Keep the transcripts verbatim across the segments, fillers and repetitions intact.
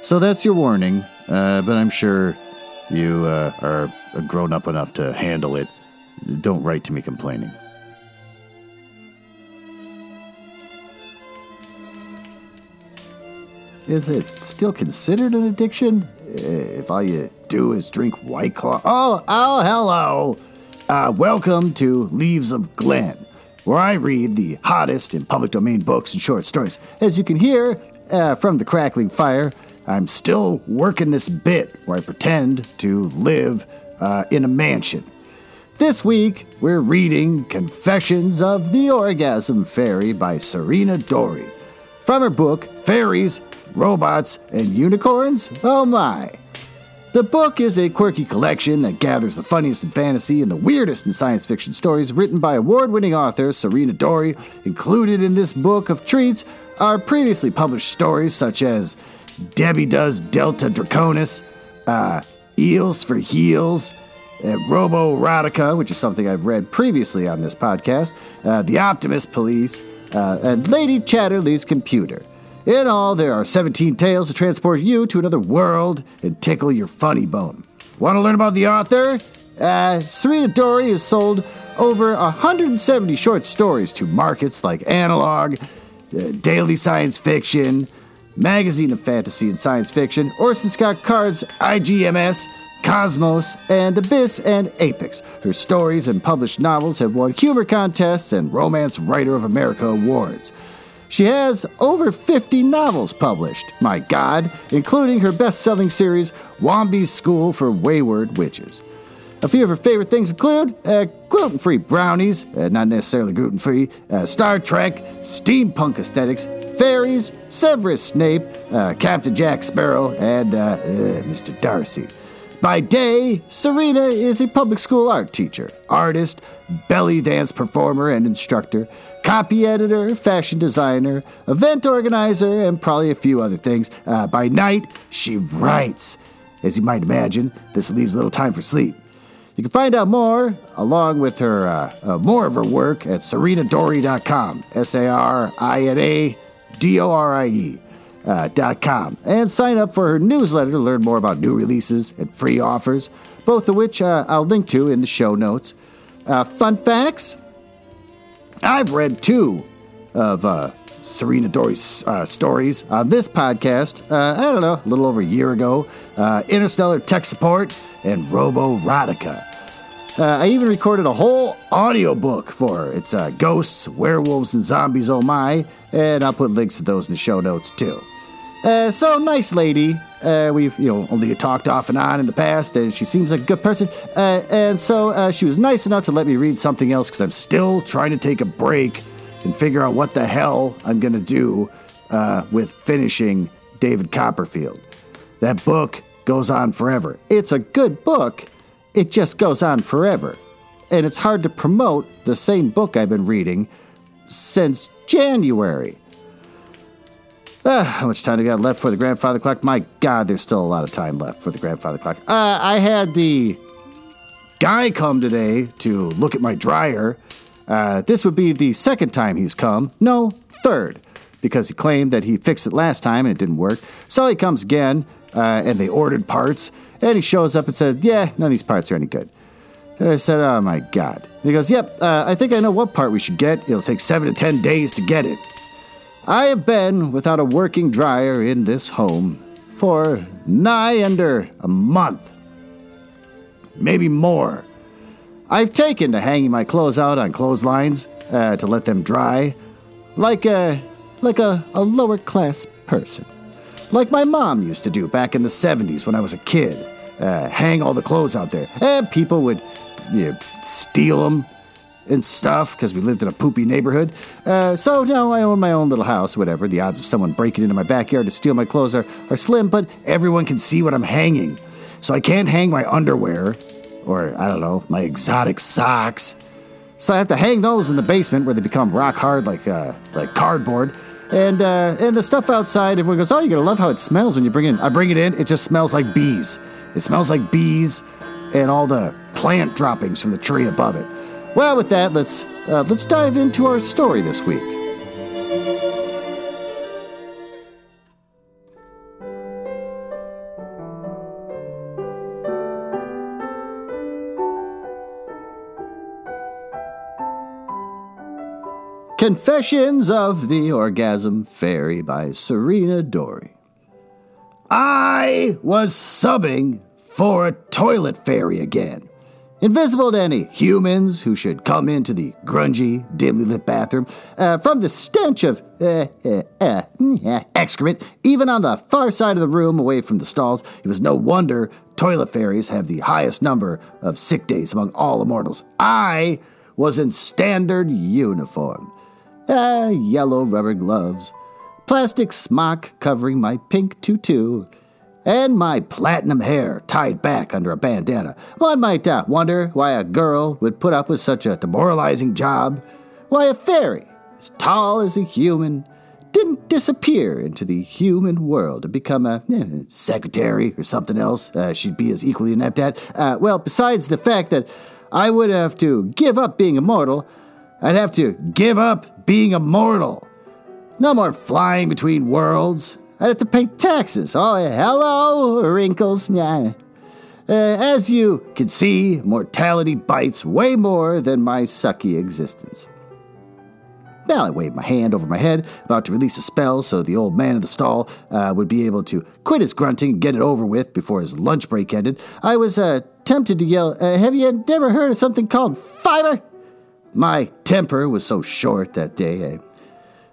So that's your warning, uh, but I'm sure you uh, are grown up enough to handle it. Don't write to me complaining. Is it still considered an addiction? If all you do is drink White Claw... Oh, oh, hello! Uh, welcome to Leaves of Glen, where I read the hottest in public domain books and short stories. As you can hear uh, from the crackling fire, I'm still working this bit where I pretend to live uh, in a mansion. This week, we're reading Confessions of the Orgasm Fairy by Serena Dorie, from her book, Fairies, Robots, and Unicorns? Oh my! The book is a quirky collection that gathers the funniest in fantasy and the weirdest in science fiction stories written by award-winning author Serena Dorie. Included in this book of treats are previously published stories such as Debbie Does Delta Draconis, uh, Eels for Heels, uh, Roborodica, which is something I've read previously on this podcast, uh, The Optimist Police, uh, and Lady Chatterley's Computer. In all, there are seventeen tales to transport you to another world and tickle your funny bone. Want to learn about the author? Uh, Serena Dorie has sold over one hundred seventy short stories to markets like Analog, uh, Daily Science Fiction, Magazine of Fantasy and Science Fiction, Orson Scott Card's I G M S, Cosmos, and Abyss and Apex. Her stories and published novels have won humor contests and Romance Writer of America awards. She has over fifty novels published, my God, including her best-selling series, Wambi's School for Wayward Witches. A few of her favorite things include uh, gluten-free brownies, uh, not necessarily gluten-free, uh, Star Trek, steampunk aesthetics, fairies, Severus Snape, uh, Captain Jack Sparrow, and uh, uh, Mister Darcy. By day, Serena is a public school art teacher, artist, belly dance performer and instructor, copy editor, fashion designer, event organizer, and probably a few other things. Uh, by night, she writes. As you might imagine, this leaves little time for sleep. You can find out more, along with her uh, uh, more of her work, at Serena Dorie dot com, S A R I N A D O R I E. Uh, dot com, and sign up for her newsletter to learn more about new releases and free offers, both of which uh, I'll link to in the show notes. Uh, fun facts? I've read two of uh, Serena Dorie's uh, stories on this podcast, uh, I don't know, a little over a year ago, uh, Interstellar Tech Support and Roborodica. Uh, I even recorded a whole audiobook for her. It's uh, Ghosts, Werewolves, and Zombies, Oh My, and I'll put links to those in the show notes, too. Uh, so nice lady. Uh, we've, you know, only talked off and on in the past, and she seems like a good person. Uh, and so uh, she was nice enough to let me read something else because I'm still trying to take a break and figure out what the hell I'm going to do uh, with finishing David Copperfield. That book goes on forever. It's a good book. It just goes on forever. And it's hard to promote the same book I've been reading since January. Uh, how much time do we got left for the grandfather clock? My God, there's still a lot of time left for the grandfather clock. Uh, I had the guy come today to look at my dryer. Uh, this would be the second time he's come. No, third. Because he claimed that he fixed it last time and it didn't work. So he comes again, uh, and they ordered parts. And he shows up and said, yeah, none of these parts are any good. And I said, oh my God. And he goes, yep, uh, I think I know what part we should get. It'll take seven to ten days to get it. I have been without a working dryer in this home for nigh under a month, maybe more. I've taken to hanging my clothes out on clotheslines uh, to let them dry, like a like a, a lower class person, like my mom used to do back in the seventies when I was a kid, uh, hang all the clothes out there, and people would you know, steal them. and stuff because we lived in a poopy neighborhood. Uh, so now I own my own little house, whatever. The odds of someone breaking into my backyard to steal my clothes are, are slim, but everyone can see what I'm hanging. So I can't hang my underwear or, I don't know, my exotic socks. So I have to hang those in the basement where they become rock hard like uh, like cardboard. And uh, and the stuff outside, everyone goes, oh, you're going to love how it smells when you bring it in. I bring it in, it just smells like bees. It smells like bees and all the plant droppings from the tree above it. Well, with that, let's uh, let's dive into our story this week. Confessions of the Orgasm Fairy by Serena Dorie. I was subbing for a toilet fairy again. Invisible to any humans who should come into the grungy, dimly lit bathroom, uh, from the stench of uh, uh, uh, uh, excrement, even on the far side of the room away from the stalls, it was no wonder toilet fairies have the highest number of sick days among all immortals. I was in standard uniform. Uh, yellow rubber gloves, plastic smock covering my pink tutu, and my platinum hair tied back under a bandana. One might uh, wonder why a girl would put up with such a demoralizing job, why a fairy, as tall as a human, didn't disappear into the human world to become a eh, secretary or something else uh, she'd be as equally inept at. Uh, well, besides the fact that I would have to give up being immortal, I'd have to give up being immortal. No more flying between worlds. I'd have to pay taxes. Oh, hello, wrinkles. Nah. Uh, as you can see, mortality bites way more than my sucky existence. Now I waved my hand over my head, about to release a spell so the old man in the stall uh, would be able to quit his grunting and get it over with before his lunch break ended. I was uh, tempted to yell, uh, have you never heard of something called fiber? My temper was so short that day, I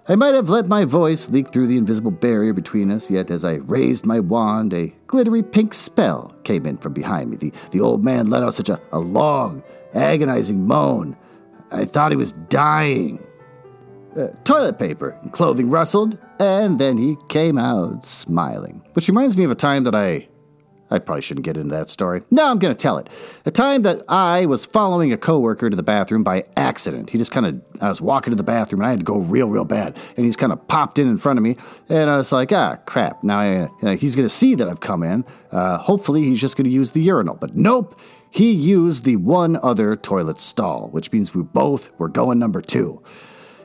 I might have let my voice leak through the invisible barrier between us, yet as I raised my wand, a glittery pink spell came in from behind me. The, the old man let out such a, a long, agonizing moan. I thought he was dying. Uh, toilet paper and clothing rustled, and then he came out smiling. Which reminds me of a time that I... I probably shouldn't get into that story. No, I'm going to tell it. A time that I was following a coworker to the bathroom by accident. He just kind of, I was walking to the bathroom and I had to go real, real bad. And he's kind of popped in in front of me. And I was like, ah, crap. Now I, you know, he's going to see that I've come in. Uh, hopefully he's just going to use the urinal. But nope, he used the one other toilet stall, which means we both were going number two.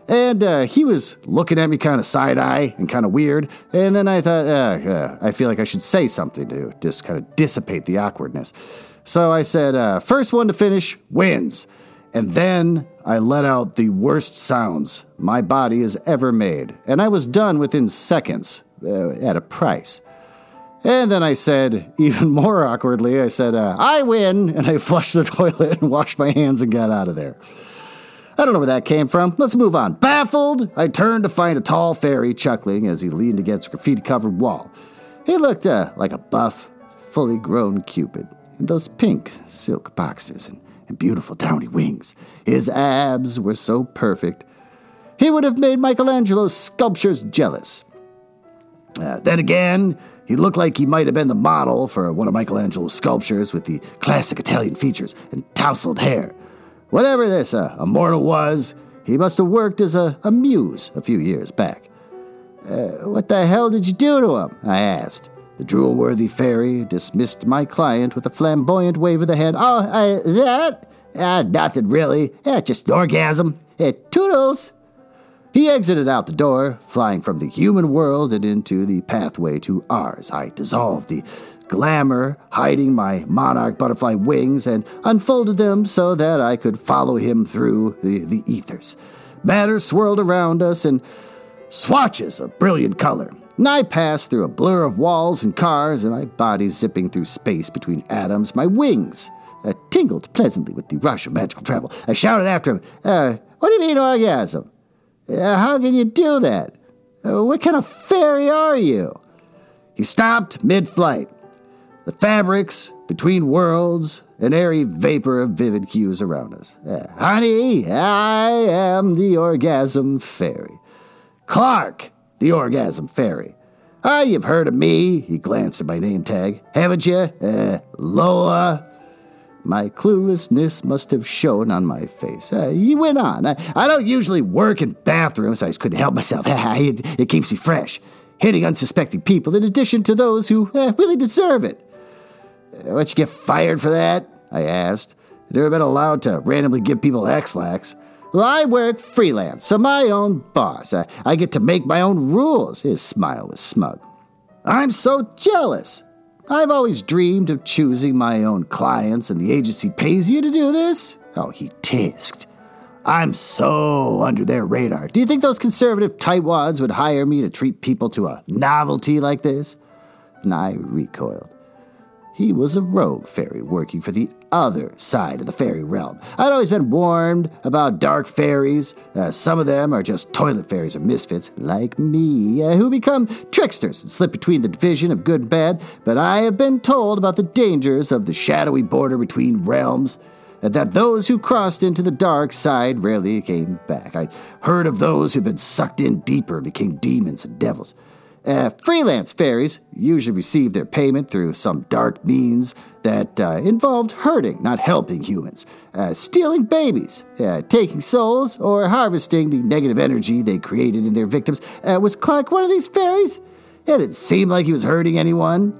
And uh, he was looking at me kind of side-eye and kind of weird. And then I thought, uh, uh, I feel like I should say something to just kind of dissipate the awkwardness. So I said, uh, first one to finish wins. And then I let out the worst sounds my body has ever made. And I was done within seconds uh, at a price. And then I said, even more awkwardly, I said, uh, I win. And I flushed the toilet and washed my hands and got out of there. I don't know where that came from. Let's move on. Baffled, I turned to find a tall fairy chuckling as he leaned against a graffiti-covered wall. He looked uh, like a buff, fully grown Cupid in those pink silk boxers and, and beautiful downy wings. His abs were so perfect, he would have made Michelangelo's sculptures jealous. Uh, then again, he looked like he might have been the model for one of Michelangelo's sculptures with the classic Italian features and tousled hair. Whatever this uh, immortal was, he must have worked as a, a muse a few years back. Uh, what the hell did you do to him? I asked. The drool-worthy fairy dismissed my client with a flamboyant wave of the hand. Oh, uh, that? Uh, nothing really. Uh, just an orgasm. Uh, toodles. He exited out the door, flying from the human world and into the pathway to ours. I dissolved the glamour, hiding my monarch butterfly wings, and unfolded them so that I could follow him through the, the ethers. Matter swirled around us in swatches of brilliant color, and I passed through a blur of walls and cars, and my body zipping through space between atoms. My wings uh, tingled pleasantly with the rush of magical travel. I shouted after him, uh, what do you mean orgasm? Uh, how can you do that? Uh, what kind of fairy are you? He stopped mid-flight. The fabrics between worlds an airy vapor of vivid hues around us. Yeah. Honey, I am the Orgasm Fairy. Clark, the Orgasm Fairy. Ah, oh, you've heard of me, he glanced at my name tag. Haven't you? Uh, Loa. My cluelessness must have shown on my face. Uh, he went on. I, I don't usually work in bathrooms, I just couldn't help myself. it, it keeps me fresh, hitting unsuspecting people in addition to those who uh, really deserve it. Uh, what'd you get fired for that? I asked. I'd never been allowed to randomly give people X-lax. Well, I work freelance, so my own boss. I, I get to make my own rules. His smile was smug. I'm so jealous. I've always dreamed of choosing my own clients, and the agency pays you to do this? Oh, he tisked. I'm so under their radar. Do you think those conservative tightwads would hire me to treat people to a novelty like this? And I recoiled. He was a rogue fairy working for the other side of the fairy realm. I'd always been warned about dark fairies. Uh, some of them are just toilet fairies or misfits like me, uh, who become tricksters and slip between the division of good and bad, but I have been told about the dangers of the shadowy border between realms, and that those who crossed into the dark side rarely came back. I heard of those who'd been sucked in deeper and became demons and devils. Uh, freelance fairies usually receive their payment through some dark means that uh, involved hurting, not helping humans, uh, stealing babies, uh, taking souls, or harvesting the negative energy they created in their victims. Uh, was Clark one of these fairies? It didn't seem like he was hurting anyone.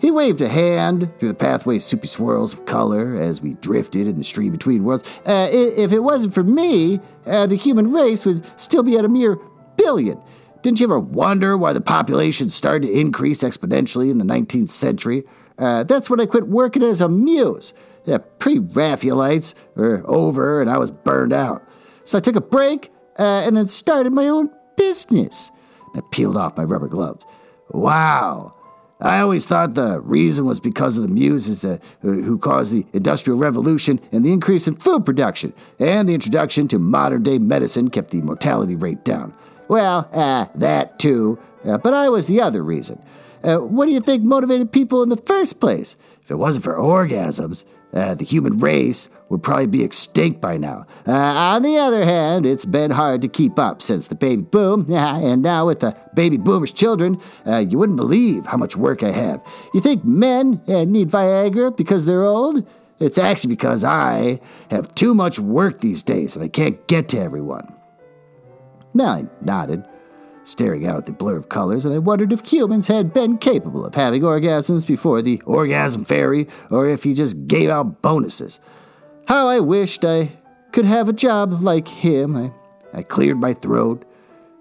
He waved a hand through the pathway's soupy swirls of color as we drifted in the stream between worlds. Uh, if it wasn't for me, uh, the human race would still be at a mere billion. Didn't you ever wonder why the population started to increase exponentially in the nineteenth century? Uh, that's when I quit working as a muse. The pre-Raphaelites were over and I was burned out. So I took a break uh, and then started my own business. And I peeled off my rubber gloves. Wow. I always thought the reason was because of the muses uh, who caused the Industrial Revolution and the increase in food production. And the introduction to modern-day medicine kept the mortality rate down. Well, uh, that too, uh, but I was the other reason. Uh, what do you think motivated people in the first place? If it wasn't for orgasms, uh, the human race would probably be extinct by now. Uh, on the other hand, it's been hard to keep up since the baby boom, and now with the baby boomers' children, uh, you wouldn't believe how much work I have. You think men uh, need Viagra because they're old? It's actually because I have too much work these days, and I can't get to everyone. Now I nodded, staring out at the blur of colors, and I wondered if humans had been capable of having orgasms before the orgasm fairy, or if he just gave out bonuses. How I wished I could have a job like him. I, I cleared my throat.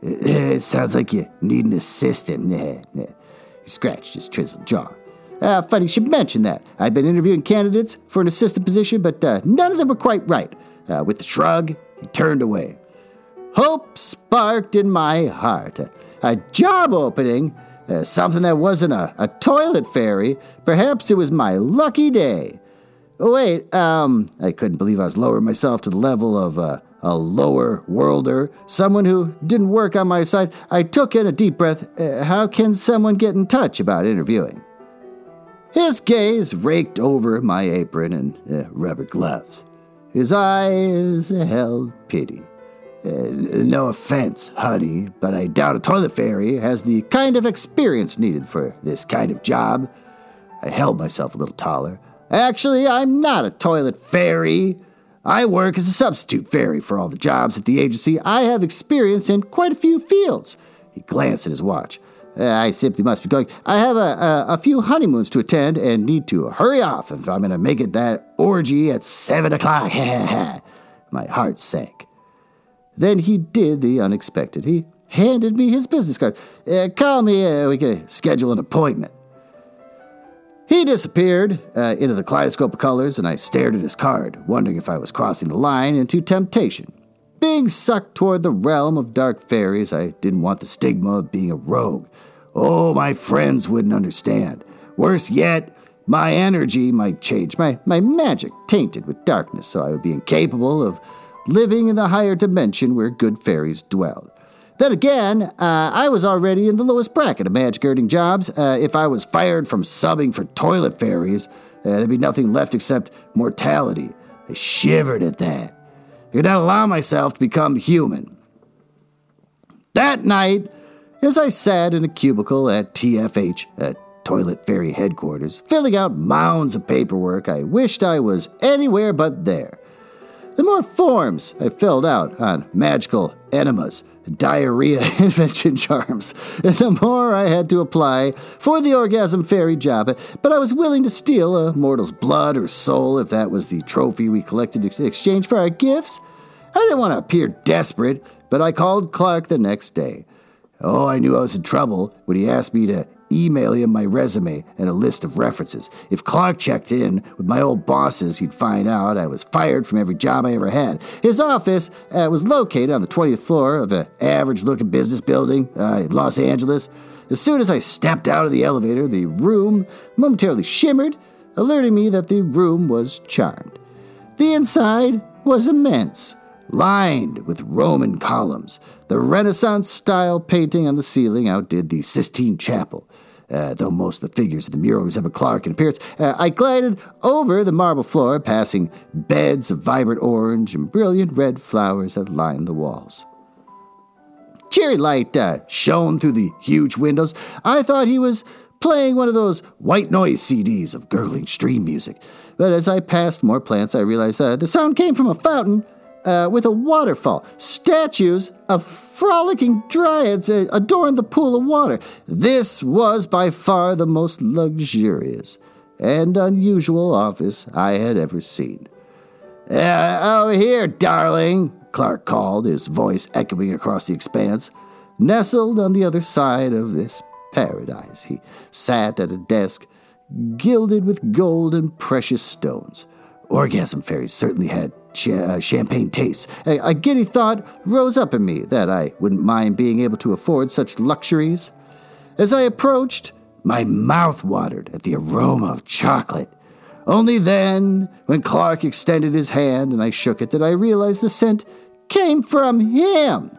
It sounds like you need an assistant. He scratched his chiseled jaw. Ah, funny you should mention that. I've been interviewing candidates for an assistant position, but uh, none of them were quite right. Uh, with a shrug, he turned away. Hope sparked in my heart. A, a job opening, uh, something that wasn't a, a toilet fairy. Perhaps it was my lucky day. Wait, um, I couldn't believe I was lowering myself to the level of uh, a lower worlder, someone who didn't work on my side. I took in a deep breath. Uh, how can someone get in touch about interviewing? His gaze raked over my apron and uh, rubber gloves. His eyes held pity. Uh, no offense, honey, but I doubt a toilet fairy has the kind of experience needed for this kind of job. I held myself a little taller. Actually, I'm not a toilet fairy. I work as a substitute fairy for all the jobs at the agency. I have experience in quite a few fields. He glanced at his watch. Uh, I simply must be going. I have a, a, a few honeymoons to attend and need to hurry off if I'm going to make it that orgy at seven o'clock. My heart sank. Then he did the unexpected. He handed me his business card. Uh, call me, uh, we can schedule an appointment. He disappeared uh, into the kaleidoscope of colors, and I stared at his card, wondering if I was crossing the line into temptation. Being sucked toward the realm of dark fairies, I didn't want the stigma of being a rogue. Oh, my friends wouldn't understand. Worse yet, my energy might change, my, my magic tainted with darkness, so I would be incapable of living in the higher dimension where good fairies dwelled. Then again, uh, I was already in the lowest bracket of magic-earning jobs. Uh, if I was fired from subbing for toilet fairies, Uh, there'd be nothing left except mortality. I shivered at that. I could not allow myself to become human. That night, as I sat in a cubicle at T F H, at Toilet Fairy Headquarters, filling out mounds of paperwork, I wished I was anywhere but there. The more forms I filled out on magical enemas, diarrhea invention charms, the more I had to apply for the Orgasm Fairy job, but I was willing to steal a mortal's blood or soul if that was the trophy we collected in exchange for our gifts. I didn't want to appear desperate, but I called Clark the next day. Oh, I knew I was in trouble when he asked me to email him my resume and a list of references. If Clark checked in with my old bosses, he'd find out I was fired from every job I ever had. His office uh, was located on the twentieth floor of an average-looking business building uh, in Los Angeles. As soon as I stepped out of the elevator, the room momentarily shimmered, alerting me that the room was charmed. The inside was immense, lined with Roman columns. The Renaissance-style painting on the ceiling outdid the Sistine Chapel. Uh, though most of the figures in the mural resemble Clark in appearance, uh, I glided over the marble floor, passing beds of vibrant orange and brilliant red flowers that lined the walls. Cheery light uh, shone through the huge windows. I thought he was playing one of those white noise C Ds of gurgling stream music. But as I passed more plants, I realized uh, the sound came from a fountain Uh, with a waterfall. Statues of frolicking dryads uh, adorned the pool of water. This was by far the most luxurious and unusual office I had ever seen. Uh, oh, here, darling, Clark called, his voice echoing across the expanse. Nestled on the other side of this paradise, he sat at a desk gilded with gold and precious stones. Orgasm fairies certainly had champagne tastes. A, a giddy thought rose up in me that I wouldn't mind being able to afford such luxuries. As I approached, my mouth watered at the aroma of chocolate. Only then, when Clark extended his hand and I shook it, did I realize the scent came from him.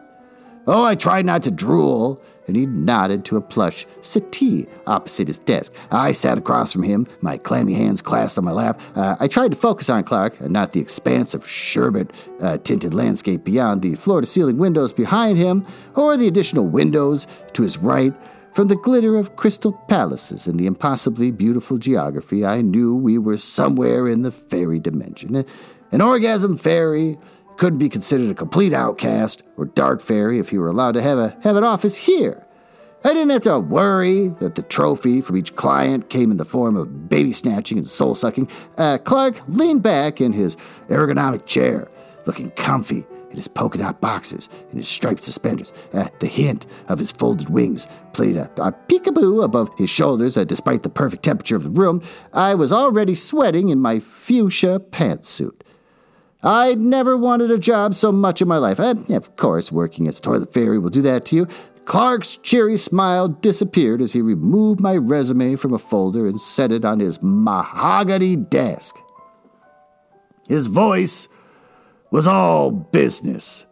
Oh, I tried not to drool, and he nodded to a plush settee opposite his desk. I sat across from him, my clammy hands clasped on my lap. Uh, I tried to focus on Clark, and not the expanse of sherbet-tinted uh, landscape beyond the floor-to-ceiling windows behind him, or the additional windows to his right, from the glitter of crystal palaces and the impossibly beautiful geography. I knew we were somewhere in the fairy dimension. An orgasm fairy couldn't be considered a complete outcast or dark fairy if he were allowed to have a have an office here. I didn't have to worry that the trophy from each client came in the form of baby snatching and soul sucking. Uh, Clark leaned back in his ergonomic chair, looking comfy in his polka dot boxers and his striped suspenders. Uh, the hint of his folded wings played a, a peekaboo above his shoulders. Uh, despite the perfect temperature of the room, I was already sweating in my fuchsia pantsuit. I'd never wanted a job so much in my life. And of course, working as a toilet fairy will do that to you. Clark's cheery smile disappeared as he removed my resume from a folder and set it on his mahogany desk. His voice was all business.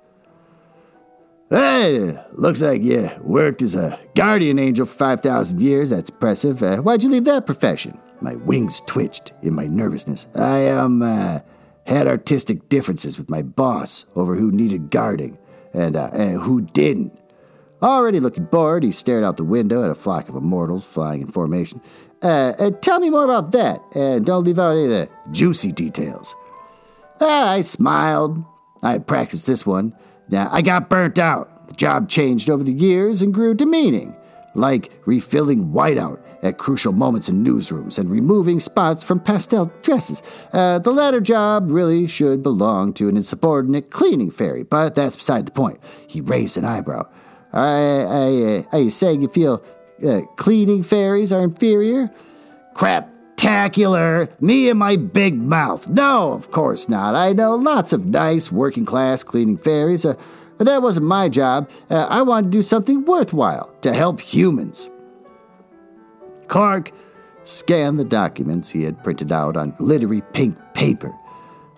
Hey, looks like you worked as a guardian angel for five thousand years. That's impressive. Uh, why'd you leave that profession? My wings twitched in my nervousness. I am, uh... had artistic differences with my boss over who needed guarding and, uh, and who didn't. Already looking bored, he stared out the window at a flock of immortals flying in formation. Uh, uh, tell me more about that, and don't leave out any of the juicy details. Ah, I smiled. I had practiced this one. Now, I got burnt out. The job changed over the years and grew demeaning, like refilling whiteout at crucial moments in newsrooms and removing spots from pastel dresses. Uh, the latter job really should belong to an insubordinate cleaning fairy, but that's beside the point. He raised an eyebrow. I, I, uh, are you saying you feel uh, cleaning fairies are inferior? Craptacular! Me and my big mouth! No, of course not. I know lots of nice working-class cleaning fairies, uh, but that wasn't my job. Uh, I wanted to do something worthwhile to help humans. Clark scanned the documents he had printed out on glittery pink paper.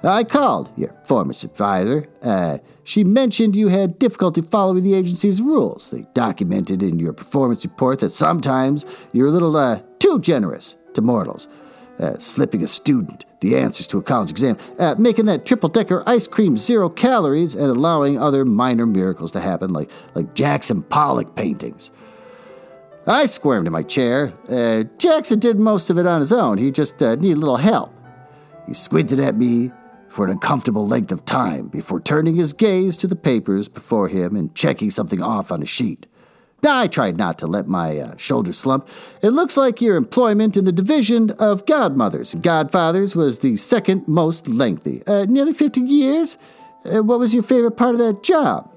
I called your former supervisor. Uh, she mentioned you had difficulty following the agency's rules. They documented in your performance report that sometimes you're a little uh, too generous to mortals. Uh, slipping a student the answers to a college exam, uh, making that triple-decker ice cream zero calories, and allowing other minor miracles to happen, like, like Jackson Pollock paintings. I squirmed in my chair. Uh, Jackson did most of it on his own. He just uh, needed a little help. He squinted at me for an uncomfortable length of time before turning his gaze to the papers before him and checking something off on a sheet. I tried not to let my uh, shoulders slump. It looks like your employment in the division of godmothers and godfathers was the second most lengthy. Uh, nearly fifty years? Uh, what was your favorite part of that job?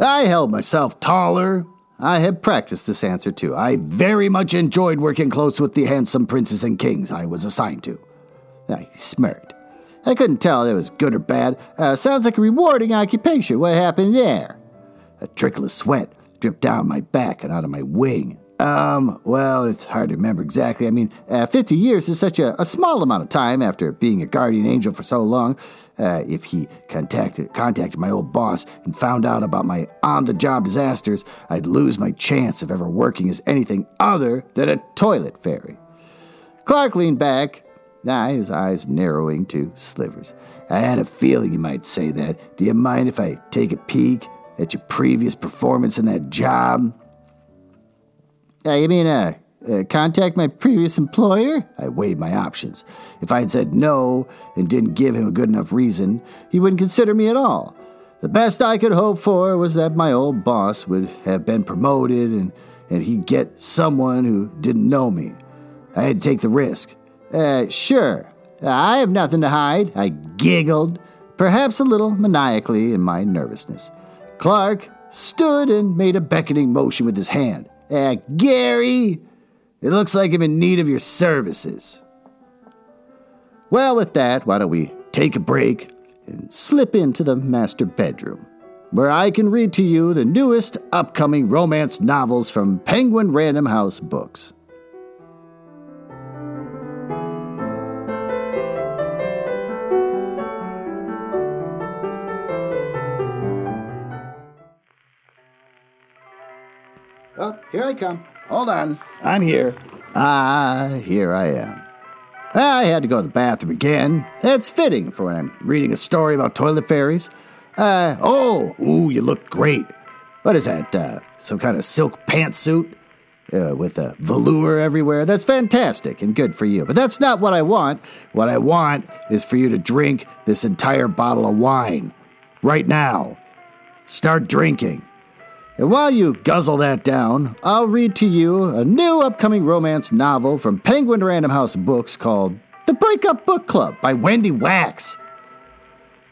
I held myself taller. I had practiced this answer, too. I very much enjoyed working close with the handsome princes and kings I was assigned to. I smirked. I couldn't tell if it was good or bad. Uh, sounds like a rewarding occupation. What happened there? A trickle of sweat dripped down my back and out of my wing. Um, well, it's hard to remember exactly. I mean, uh, fifty years is such a, a small amount of time after being a guardian angel for so long. Uh, if he contacted contacted my old boss and found out about my on-the-job disasters, I'd lose my chance of ever working as anything other than a toilet fairy. Clark leaned back, his eyes narrowing to slivers. I had a feeling you might say that. Do you mind if I take a peek at your previous performance in that job? Uh, you mean, uh, uh, contact my previous employer? I weighed my options. If I had said no and didn't give him a good enough reason, he wouldn't consider me at all. The best I could hope for was that my old boss would have been promoted and, and he'd get someone who didn't know me. I had to take the risk. Uh, sure, I have nothing to hide. I giggled, perhaps a little maniacally in my nervousness. Clark stood and made a beckoning motion with his hand. Uh, Gary, it looks like I'm in need of your services. Well, with that, why don't we take a break and slip into the master bedroom, where I can read to you the newest upcoming romance novels from Penguin Random House Books. Oh, here I come. Hold on. I'm here. Ah, here I am. I had to go to the bathroom again. That's fitting for when I'm reading a story about toilet fairies. Uh, oh, ooh, you look great. What is that, uh, some kind of silk pantsuit uh, with a velour everywhere? That's fantastic and good for you, but that's not what I want. What I want is for you to drink this entire bottle of wine right now. Start drinking. And while you guzzle that down, I'll read to you a new upcoming romance novel from Penguin Random House Books called The Breakup Book Club by Wendy Wax.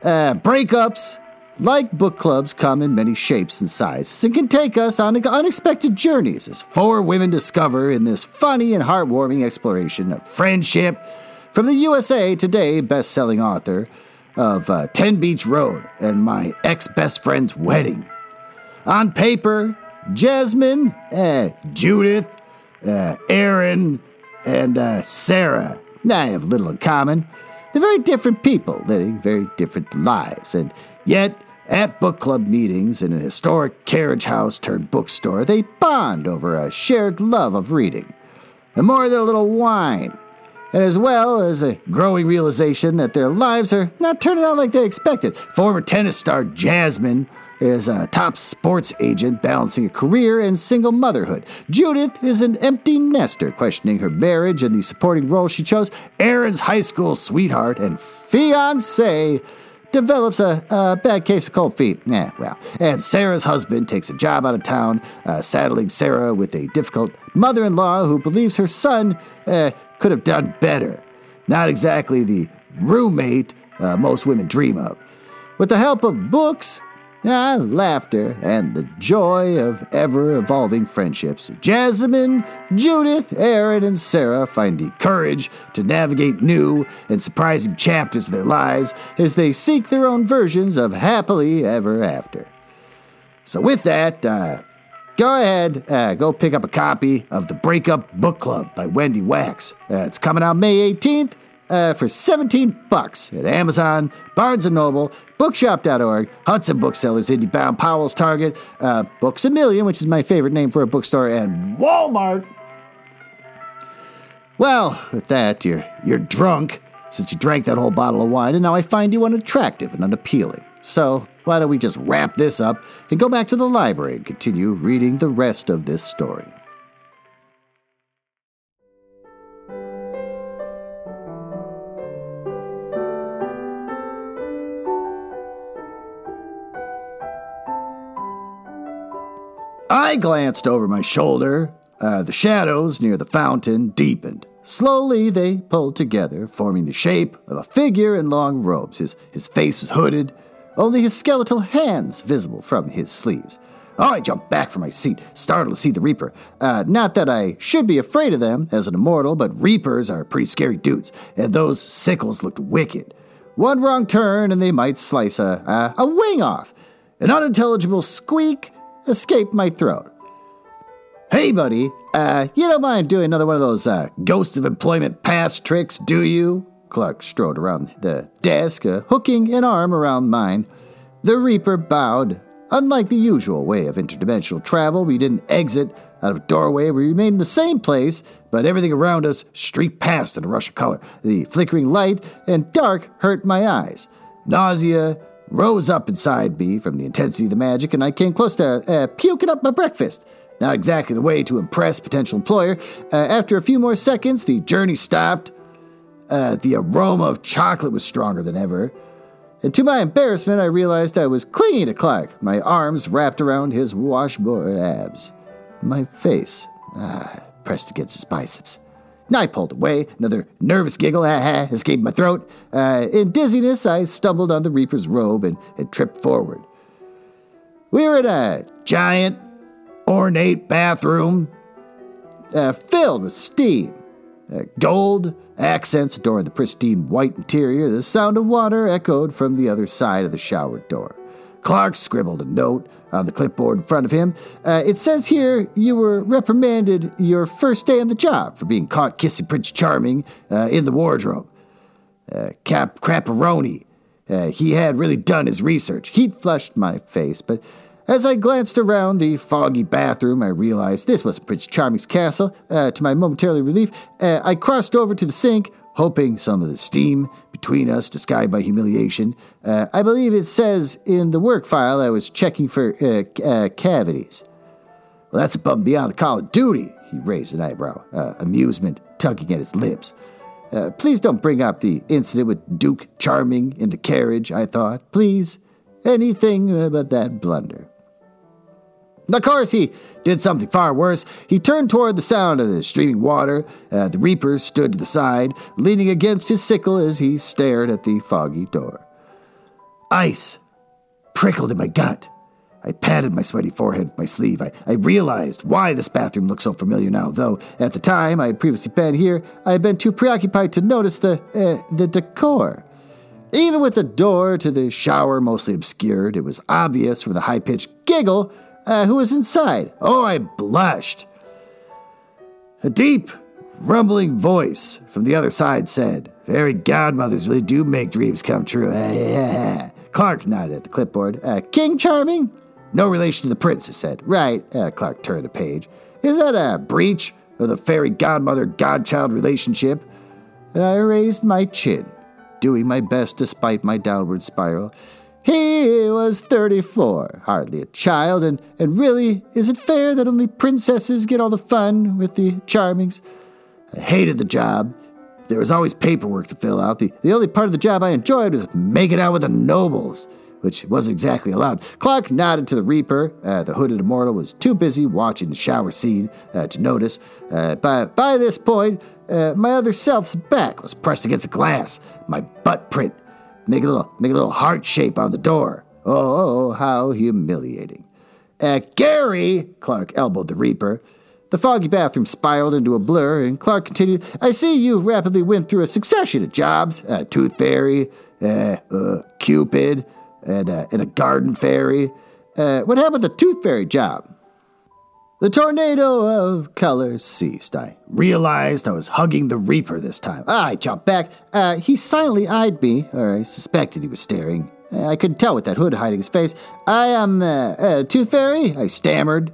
Uh, breakups, like book clubs, come in many shapes and sizes and can take us on unexpected journeys as four women discover in this funny and heartwarming exploration of friendship from the U S A Today best-selling author of uh, Ten Beach Road and My Ex-Best Friend's Wedding. On paper, Jasmine, uh, Judith, uh, Aaron, and uh, Sarah, I have little in common. They're very different people living very different lives. And yet, at book club meetings in a historic carriage house turned bookstore, they bond over a shared love of reading, and more than a little wine, and as well as the growing realization that their lives are not turning out like they expected. Former tennis star Jasmine is a top sports agent balancing a career and single motherhood. Judith is an empty nester questioning her marriage and the supporting role she chose. Aaron's high school sweetheart and fiancé develops a, a bad case of cold feet. Eh, well. And Sarah's husband takes a job out of town, uh, saddling Sarah with a difficult mother-in-law who believes her son uh, could have done better. Not exactly the roommate uh, most women dream of. With the help of books, Ah, laughter, and the joy of ever-evolving friendships, Jasmine, Judith, Aaron, and Sarah find the courage to navigate new and surprising chapters of their lives as they seek their own versions of happily ever after. So with that, uh, go ahead, uh, go pick up a copy of The Breakup Book Club by Wendy Wax. Uh, it's coming out May eighteenth. Uh, for seventeen bucks at Amazon, Barnes and Noble, bookshop dot org, Hudson Booksellers, IndieBound, Powell's, Target, uh, Books A Million, which is my favorite name for a bookstore, and Walmart. Well, with that, you're, you're drunk, since you drank that whole bottle of wine, and now I find you unattractive and unappealing. So, why don't we just wrap this up and go back to the library and continue reading the rest of this story. I glanced over my shoulder. Uh, the shadows near the fountain deepened. Slowly they pulled together, forming the shape of a figure in long robes. His, his face was hooded, only his skeletal hands visible from his sleeves. Oh, I jumped back from my seat, startled to see the Reaper. Uh, not that I should be afraid of them as an immortal, but Reapers are pretty scary dudes, and those sickles looked wicked. One wrong turn and they might slice a, a, a wing off. An unintelligible squeak escaped my throat. Hey, buddy, uh, you don't mind doing another one of those uh, ghost of employment past tricks, do you? Clark strode around the desk, uh, hooking an arm around mine. The Reaper bowed. Unlike the usual way of interdimensional travel, we didn't exit out of a doorway. We remained in the same place, but everything around us streaked past in a rush of color. The flickering light and dark hurt my eyes. Nausea rose up inside me from the intensity of the magic, and I came close to uh, puking up my breakfast. Not exactly the way to impress a potential employer. Uh, after a few more seconds, the journey stopped. Uh, the aroma of chocolate was stronger than ever. And to my embarrassment, I realized I was clinging to Clark, my arms wrapped around his washboard abs. My face ah, pressed against his biceps. I pulled away. Another nervous giggle ah, ah, escaped my throat. Uh, in dizziness, I stumbled on the Reaper's robe and, and tripped forward. We were in a giant, ornate bathroom uh, filled with steam. Uh, gold accents adorned the pristine white interior. The sound of water echoed from the other side of the shower door. Clark scribbled a note on the clipboard in front of him. Uh, it says here you were reprimanded your first day on the job for being caught kissing Prince Charming uh, in the wardrobe. Uh, Cap Crapperoni. Uh, he had really done his research. He'd flushed my face, but as I glanced around the foggy bathroom, I realized this was Prince Charming's castle. Uh, to my momentary relief, uh, I crossed over to the sink, hoping some of the steam between us disguised my humiliation. Uh, I believe it says in the work file I was checking for uh, uh, cavities. Well, that's above and beyond the call of duty, he raised an eyebrow, uh, amusement tugging at his lips. Uh, please don't bring up the incident with Duke Charming in the carriage, I thought. Please, anything but that blunder. Of course, he did something far worse. He turned toward the sound of the streaming water. Uh, the Reaper stood to the side, leaning against his sickle as he stared at the foggy door. Ice prickled in my gut. I patted my sweaty forehead with my sleeve. I, I realized why this bathroom looked so familiar now, though at the time I had previously been here, I had been too preoccupied to notice the uh, the decor. Even with the door to the shower mostly obscured, it was obvious from the high-pitched giggle Uh, who was inside. Oh, I blushed. A deep, rumbling voice from the other side said, "Fairy godmothers really do make dreams come true." Ah, yeah. Clark nodded at the clipboard. Uh, King Charming? No relation to the prince, he said. Right, uh, Clark turned the page. Is that a breach of the fairy godmother-godchild relationship? And I raised my chin, doing my best despite my downward spiral. He was thirty-four, hardly a child, and, and really, is it fair that only princesses get all the fun with the Charmings? I hated the job. There was always paperwork to fill out. The, the only part of the job I enjoyed was making out with the nobles, which wasn't exactly allowed. Clark nodded to the Reaper. Uh, the hooded immortal was too busy watching the shower scene uh, to notice. Uh, by, by this point, uh, my other self's back was pressed against a glass, my butt print. Make a little make a little heart shape on the door. Oh, how humiliating. Uh, Gary, Clark elbowed the Reaper. The foggy bathroom spiraled into a blur, and Clark continued, I see you rapidly went through a succession of jobs. Uh, Tooth Fairy, uh, uh, Cupid, and, uh, and a Garden Fairy. Uh, what happened to the Tooth Fairy job? The tornado of color ceased. I realized I was hugging the Reaper this time. I jumped back. Uh, he silently eyed me, or I suspected he was staring. I couldn't tell with that hood hiding his face. I am uh, uh, Tooth Fairy, I stammered,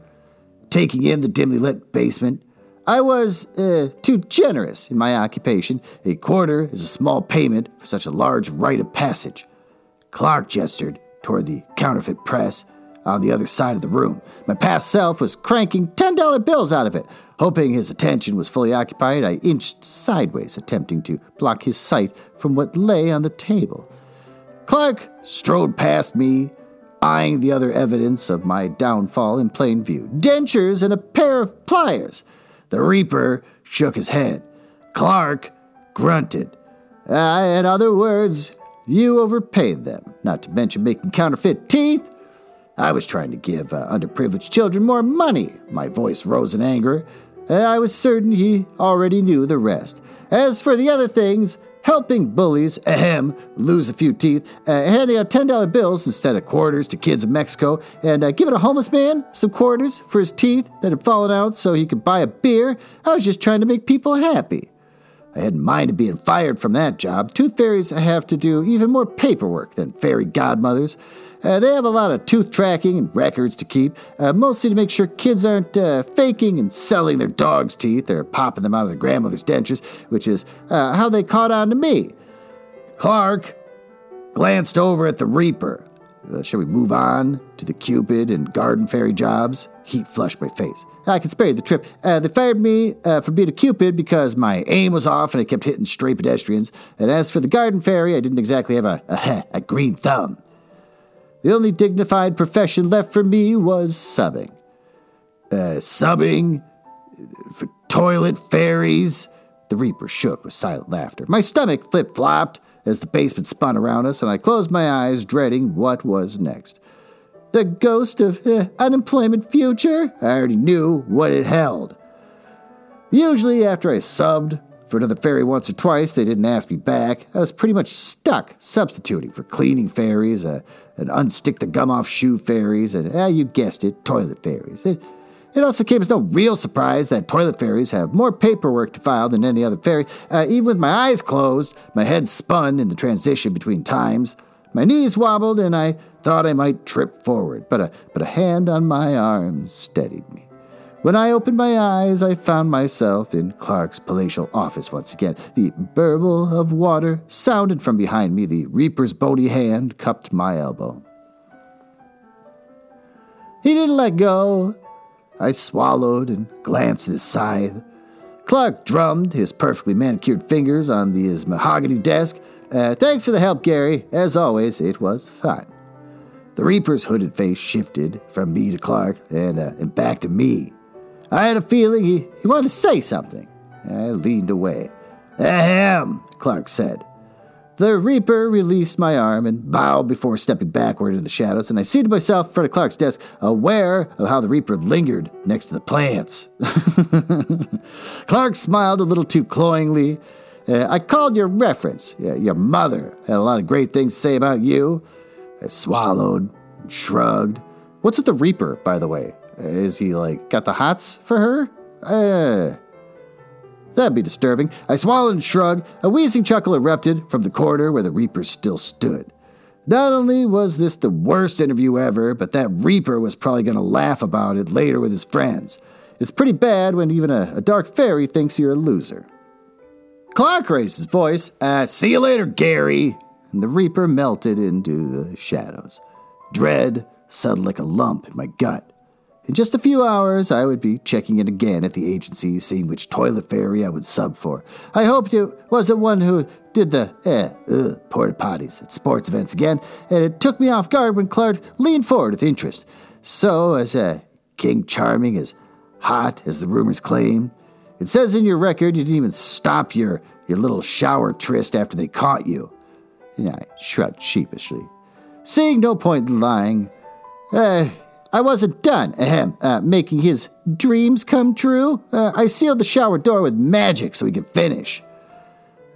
taking in the dimly lit basement. I was uh, too generous in my occupation. A quarter is a small payment for such a large rite of passage. Clark gestured toward the counterfeit press on the other side of the room. My past self was cranking ten dollar bills out of it. Hoping his attention was fully occupied, I inched sideways, attempting to block his sight from what lay on the table. Clark strode past me, eyeing the other evidence of my downfall in plain view. Dentures and a pair of pliers. The Reaper shook his head. Clark grunted. Uh, in other words, you overpaid them, not to mention making counterfeit teeth. I was trying to give uh, underprivileged children more money. My voice rose in anger. I was certain he already knew the rest. As for the other things, helping bullies, ahem, lose a few teeth, uh, handing out ten dollar bills instead of quarters to kids in Mexico, and uh, giving a homeless man some quarters for his teeth that had fallen out so he could buy a beer. I was just trying to make people happy. I hadn't minded being fired from that job. Tooth fairies have to do even more paperwork than fairy godmothers. Uh, they have a lot of tooth tracking and records to keep, uh, mostly to make sure kids aren't uh, faking and selling their dog's teeth or popping them out of their grandmother's dentures, which is uh, how they caught on to me. Clark glanced over at the Reaper. Uh, shall we move on to the Cupid and garden fairy jobs? Heat flushed my face. I could spare you the trip. Uh, they fired me uh, for being a Cupid because my aim was off and I kept hitting stray pedestrians. And as for the garden fairy, I didn't exactly have a, a, a green thumb. The only dignified profession left for me was subbing. Uh, subbing for toilet fairies. The Reaper shook with silent laughter. My stomach flip-flopped as the basement spun around us, and I closed my eyes, dreading what was next. The ghost of uh, unemployment future? I already knew what it held. Usually after I subbed for another fairy once or twice, they didn't ask me back. I was pretty much stuck substituting for cleaning fairies, uh, and unstick-the-gum-off-shoe fairies, and, ah, uh, you guessed it, toilet fairies. It, it also came as no real surprise that toilet fairies have more paperwork to file than any other fairy. Uh, even with my eyes closed, my head spun in the transition between times. My knees wobbled, and I thought I might trip forward, but a, but a hand on my arm steadied me. When I opened my eyes, I found myself in Clark's palatial office once again. The burble of water sounded from behind me. The Reaper's bony hand cupped my elbow. He didn't let go. I swallowed and glanced at his scythe. Clark drummed his perfectly manicured fingers on his mahogany desk. Uh, thanks for the help, Gary. As always, it was fun. The Reaper's hooded face shifted from me to Clark and, uh, and back to me. I had a feeling he, he wanted to say something. I leaned away. Ahem, Clark said. The Reaper released my arm and bowed before stepping backward into the shadows, and I seated myself in front of Clark's desk, aware of how the Reaper lingered next to the plants. Clark smiled a little too cloyingly. Uh, I called your reference. Uh, your mother had a lot of great things to say about you. I swallowed and shrugged. What's with the Reaper, by the way? Is he, like, got the hots for her? Uh, that'd be disturbing. I swallowed and shrugged. A wheezing chuckle erupted from the corner where the Reaper still stood. Not only was this the worst interview ever, but that Reaper was probably going to laugh about it later with his friends. It's pretty bad when even a, a dark fairy thinks you're a loser. Clark raised his voice. Uh, see you later, Gary. And the Reaper melted into the shadows. Dread settled like a lump in my gut. In just a few hours, I would be checking in again at the agency, seeing which toilet fairy I would sub for. I hoped it wasn't one who did the eh, ugh, porta potties at sports events again, and it took me off guard when Clark leaned forward with interest. So, as uh, King Charming, as hot as the rumors claim, it says in your record you didn't even stop your, your little shower tryst after they caught you. And I shrugged sheepishly. Seeing no point in lying, eh... Uh, I wasn't done, ahem, uh, making his dreams come true. Uh, I sealed the shower door with magic so he could finish.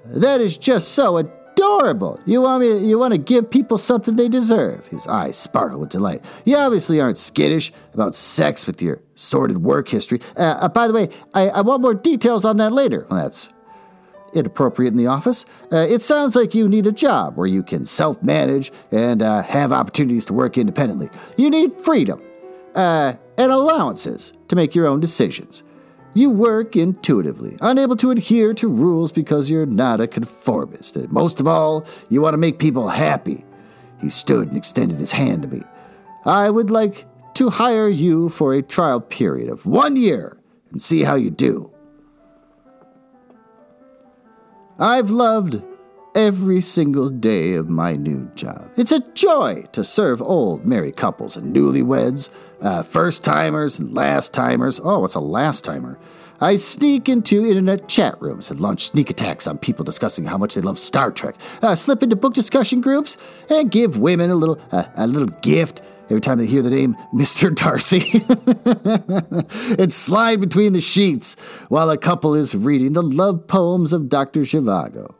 That is just so adorable. You want me? To, you want to give people something they deserve. His eyes sparkled with delight. You obviously aren't skittish about sex with your sordid work history. Uh, uh, by the way, I, I want more details on that later. Well, that's inappropriate in the office. Uh, it sounds like you need a job where you can self-manage and uh, have opportunities to work independently. You need freedom uh, and allowances to make your own decisions. You work intuitively, unable to adhere to rules because you're not a conformist. And most of all, you want to make people happy. He stood and extended his hand to me. I would like to hire you for a trial period of one year and see how you do. I've loved every single day of my new job. It's a joy to serve old married couples and newlyweds, uh, first-timers and last-timers. Oh, it's a last-timer. I sneak into internet chat rooms and launch sneak attacks on people discussing how much they love Star Trek, uh, slip into book discussion groups, and give women a little uh, a little gift every time they hear the name Mister Darcy. And slide between the sheets while a couple is reading the love poems of Doctor Zhivago.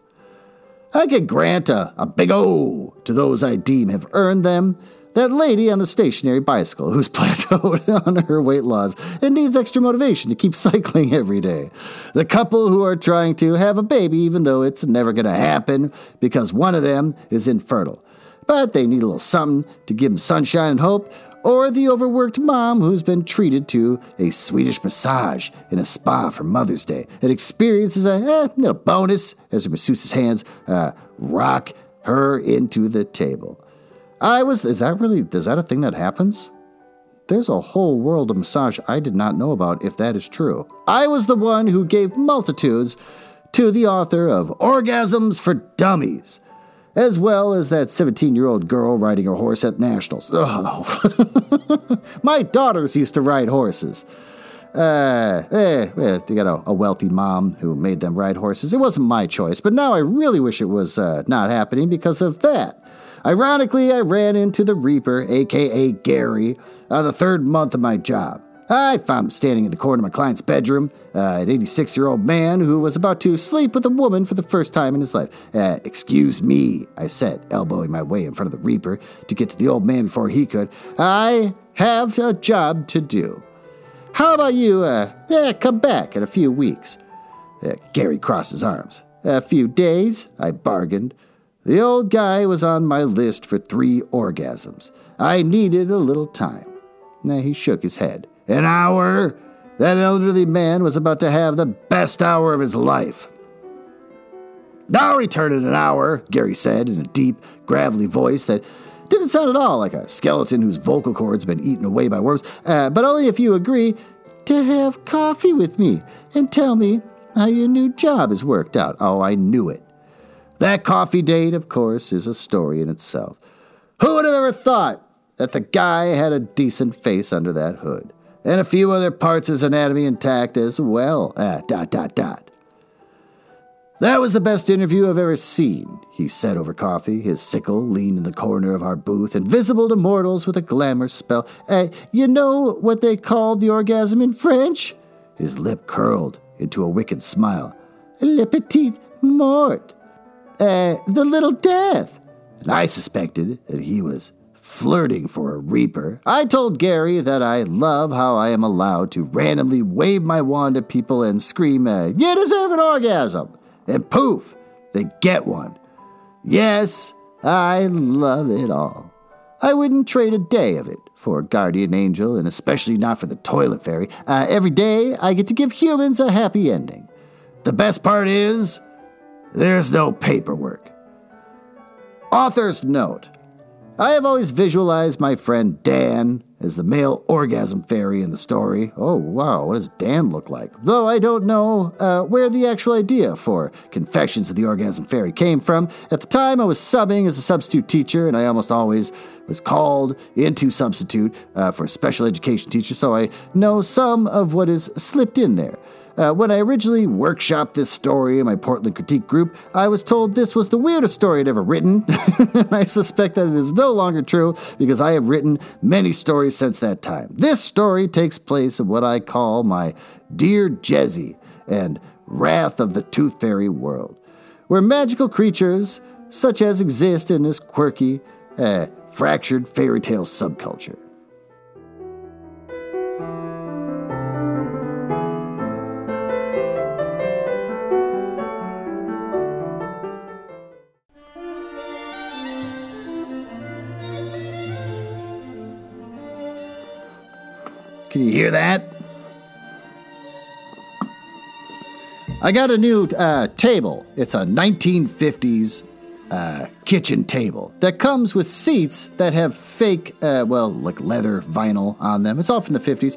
I can grant a, a big O to those I deem have earned them. That lady on the stationary bicycle who's plateaued on her weight loss and needs extra motivation to keep cycling every day. The couple who are trying to have a baby even though it's never going to happen because one of them is infertile. But they need a little something to give them sunshine and hope, or the overworked mom who's been treated to a Swedish massage in a spa for Mother's Day and experiences a eh, little bonus as her masseuse's hands uh, rock her into the table. I was, is that really, is that a thing that happens? There's a whole world of massage I did not know about if that is true. I was the one who gave multitudes to the author of Orgasms for Dummies, as well as that seventeen-year-old girl riding her horse at Nationals. Oh. My daughters used to ride horses. Uh, eh, eh, they got a, a wealthy mom who made them ride horses. It wasn't my choice, but now I really wish it was uh, not happening because of that. Ironically, I ran into the Reaper, a k a. Gary, on the third month of my job. I found him standing in the corner of my client's bedroom, uh, an eighty-six-year-old man who was about to sleep with a woman for the first time in his life. Uh, excuse me, I said, elbowing my way in front of the Reaper to get to the old man before he could. I have a job to do. How about you, uh, yeah, come back in a few weeks? Uh, Gary crossed his arms. A few days, I bargained. The old guy was on my list for three orgasms. I needed a little time. Now he shook his head. An hour? That elderly man was about to have the best hour of his life. I'll return in an hour, Gary said in a deep, gravelly voice that didn't sound at all like a skeleton whose vocal cords had been eaten away by worms, uh, but only if you agree to have coffee with me and tell me how your new job has worked out. Oh, I knew it. That coffee date, of course, is a story in itself. Who would have ever thought that the guy had a decent face under that hood? And a few other parts of his anatomy intact as well. Ah, dot, dot, dot. That was the best interview I've ever seen, he said over coffee, his sickle leaned in the corner of our booth, invisible to mortals with a glamour spell. Uh, you know what they call the orgasm in French? His lip curled into a wicked smile. Le petit mort. Uh, the little death. And I suspected that he was flirting for a Reaper. I told Gary that I love how I am allowed to randomly wave my wand at people and scream, you deserve an orgasm! And poof, they get one. Yes, I love it all. I wouldn't trade a day of it for a guardian angel, and especially not for the toilet fairy. Uh, every day, I get to give humans a happy ending. The best part is, there's no paperwork. Author's note. I have always visualized my friend Dan as the male orgasm fairy in the story. Oh, wow, what does Dan look like? Though I don't know uh, where the actual idea for Confessions of the Orgasm Fairy came from. At the time, I was subbing as a substitute teacher, and I almost always was called into substitute uh, for special education teacher, so I know some of what is slipped in there. Uh, when I originally workshopped this story in my Portland critique group, I was told this was the weirdest story I'd ever written. I suspect that it is no longer true because I have written many stories since that time. This story takes place in what I call my Dear Jezzy and Wrath of the Tooth Fairy world, where magical creatures such as exist in this quirky, uh, fractured fairy tale subculture. Can you hear that? I got a new uh, table. It's a nineteen fifties uh, kitchen table that comes with seats that have fake, uh, well, like leather vinyl on them. It's all from the fifties.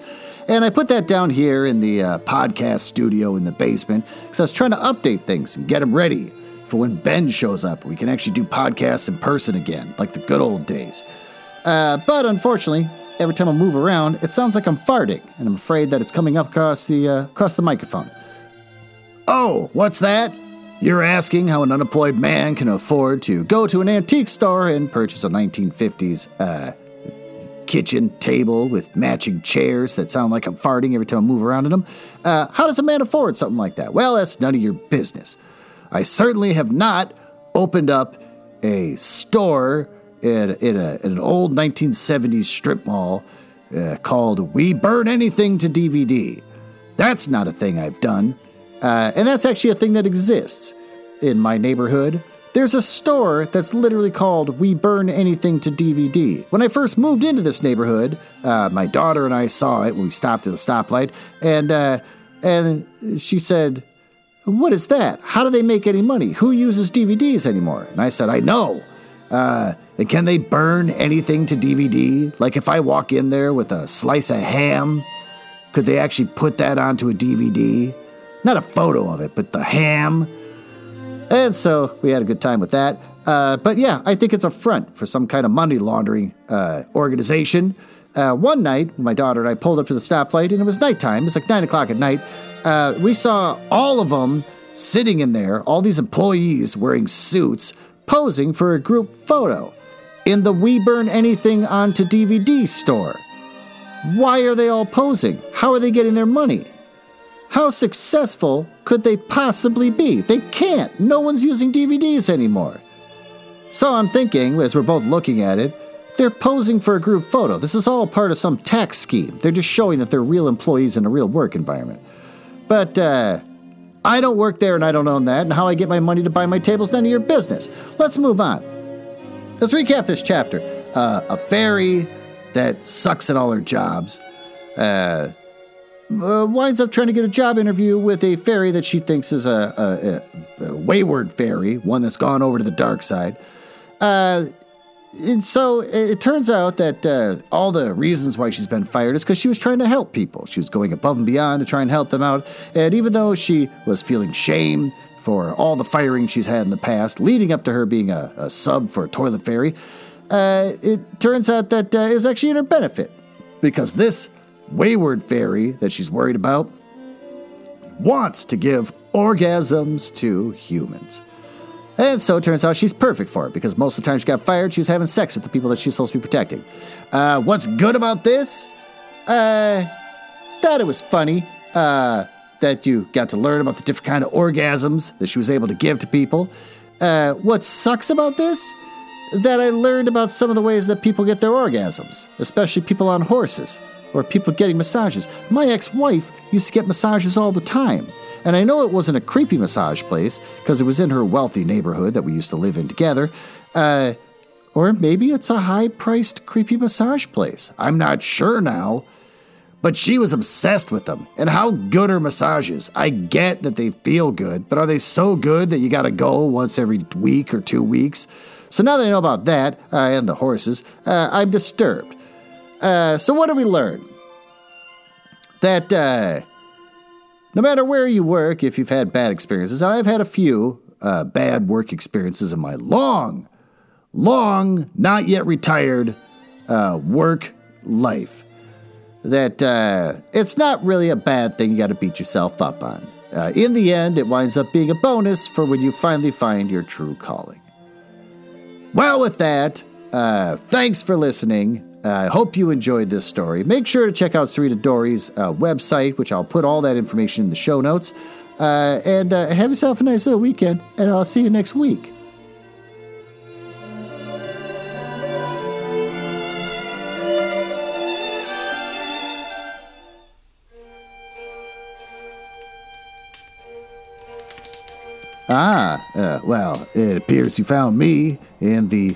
And I put that down here in the uh, podcast studio in the basement because I was trying to update things and get them ready for when Ben shows up. We can actually do podcasts in person again, like the good old days. Uh, but unfortunately, every time I move around, it sounds like I'm farting, and I'm afraid that it's coming up across the uh, across the microphone. Oh, what's that? You're asking how an unemployed man can afford to go to an antique store and purchase a nineteen fifties uh, kitchen table with matching chairs that sound like I'm farting every time I move around in them. Uh, how does a man afford something like that? Well, that's none of your business. I certainly have not opened up a store in, in, a, in an old nineteen seventies strip mall uh, called We Burn Anything to D V D. That's not a thing I've done. Uh, and that's actually a thing that exists in my neighborhood. There's a store that's literally called We Burn Anything to D V D. When I first moved into this neighborhood, uh, my daughter and I saw it when we stopped at a stoplight, and uh, and she said, "What is that? How do they make any money? Who uses D V Ds anymore?" And I said, "I know. Uh, and can they burn anything to D V D? Like if I walk in there with a slice of ham, could they actually put that onto a D V D? Not a photo of it, but the ham." And so we had a good time with that. Uh, but yeah, I think it's a front for some kind of money laundering uh, organization. Uh, one night, my daughter and I pulled up to the stoplight, and it was nighttime. It was like nine o'clock at night. Uh, we saw all of them sitting in there, all these employees wearing suits, posing for a group photo in the We Burn Anything onto D V D store. Why are they all posing? How are they getting their money? How successful could they possibly be? They can't. No one's using D V Ds anymore. So I'm thinking, as we're both looking at it, they're posing for a group photo. This is all part of some tax scheme. They're just showing that they're real employees in a real work environment. But uh, I don't work there and I don't own that, and how I get my money to buy my table's none of your business. Let's move on. Let's recap this chapter. Uh, a fairy that sucks at all her jobs uh, uh, winds up trying to get a job interview with a fairy that she thinks is a, a, a wayward fairy, one that's gone over to the dark side. Uh, and so it turns out that uh, all the reasons why she's been fired is because she was trying to help people. She was going above and beyond to try and help them out. And even though she was feeling shame for all the firing she's had in the past, leading up to her being a, a sub for Toilet Fairy, uh, it turns out that uh, it was actually in her benefit. Because this wayward fairy that she's worried about wants to give orgasms to humans. And so it turns out she's perfect for it, because most of the time she got fired, she was having sex with the people that she's supposed to be protecting. Uh, what's good about this? Uh, thought it was funny uh, that you got to learn about the different kind of orgasms that she was able to give to people. Uh, what sucks about this? That I learned about some of the ways that people get their orgasms, especially people on horses or people getting massages. My ex-wife used to get massages all the time. And I know it wasn't a creepy massage place, because it was in her wealthy neighborhood that we used to live in together. Uh, or maybe it's a high-priced creepy massage place. I'm not sure now. But she was obsessed with them. And how good are massages? I get that they feel good, but are they so good that you gotta go once every week or two weeks? So now that I know about that, uh, and the horses, uh, I'm disturbed. Uh, so what do we learn? That, uh... No matter where you work, if you've had bad experiences, I've had a few uh, bad work experiences in my long, long, not yet retired uh, work life. That uh, it's not really a bad thing you got to beat yourself up on. Uh, in the end, it winds up being a bonus for when you finally find your true calling. Well, with that, uh, thanks for listening. I uh, hope you enjoyed this story. Make sure to check out Serena Dorie's uh, website, which I'll put all that information in the show notes. Uh, and uh, have yourself a nice little weekend, and I'll see you next week. Ah, uh, well, it appears you found me in the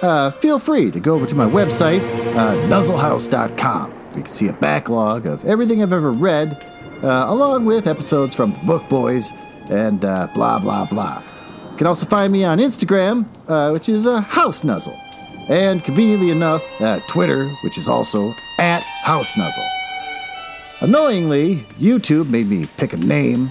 uh, feel free to go over to my website, uh, Nuzzle House dot com. You can see a backlog of everything I've ever read, uh, along with episodes from the Book Boys and uh, blah, blah, blah. You can also find me on Instagram, uh, which is uh, House Nuzzle, and conveniently enough, uh, Twitter, which is also at House Nuzzle. Annoyingly, YouTube made me pick a name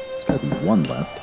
There's got to be one left.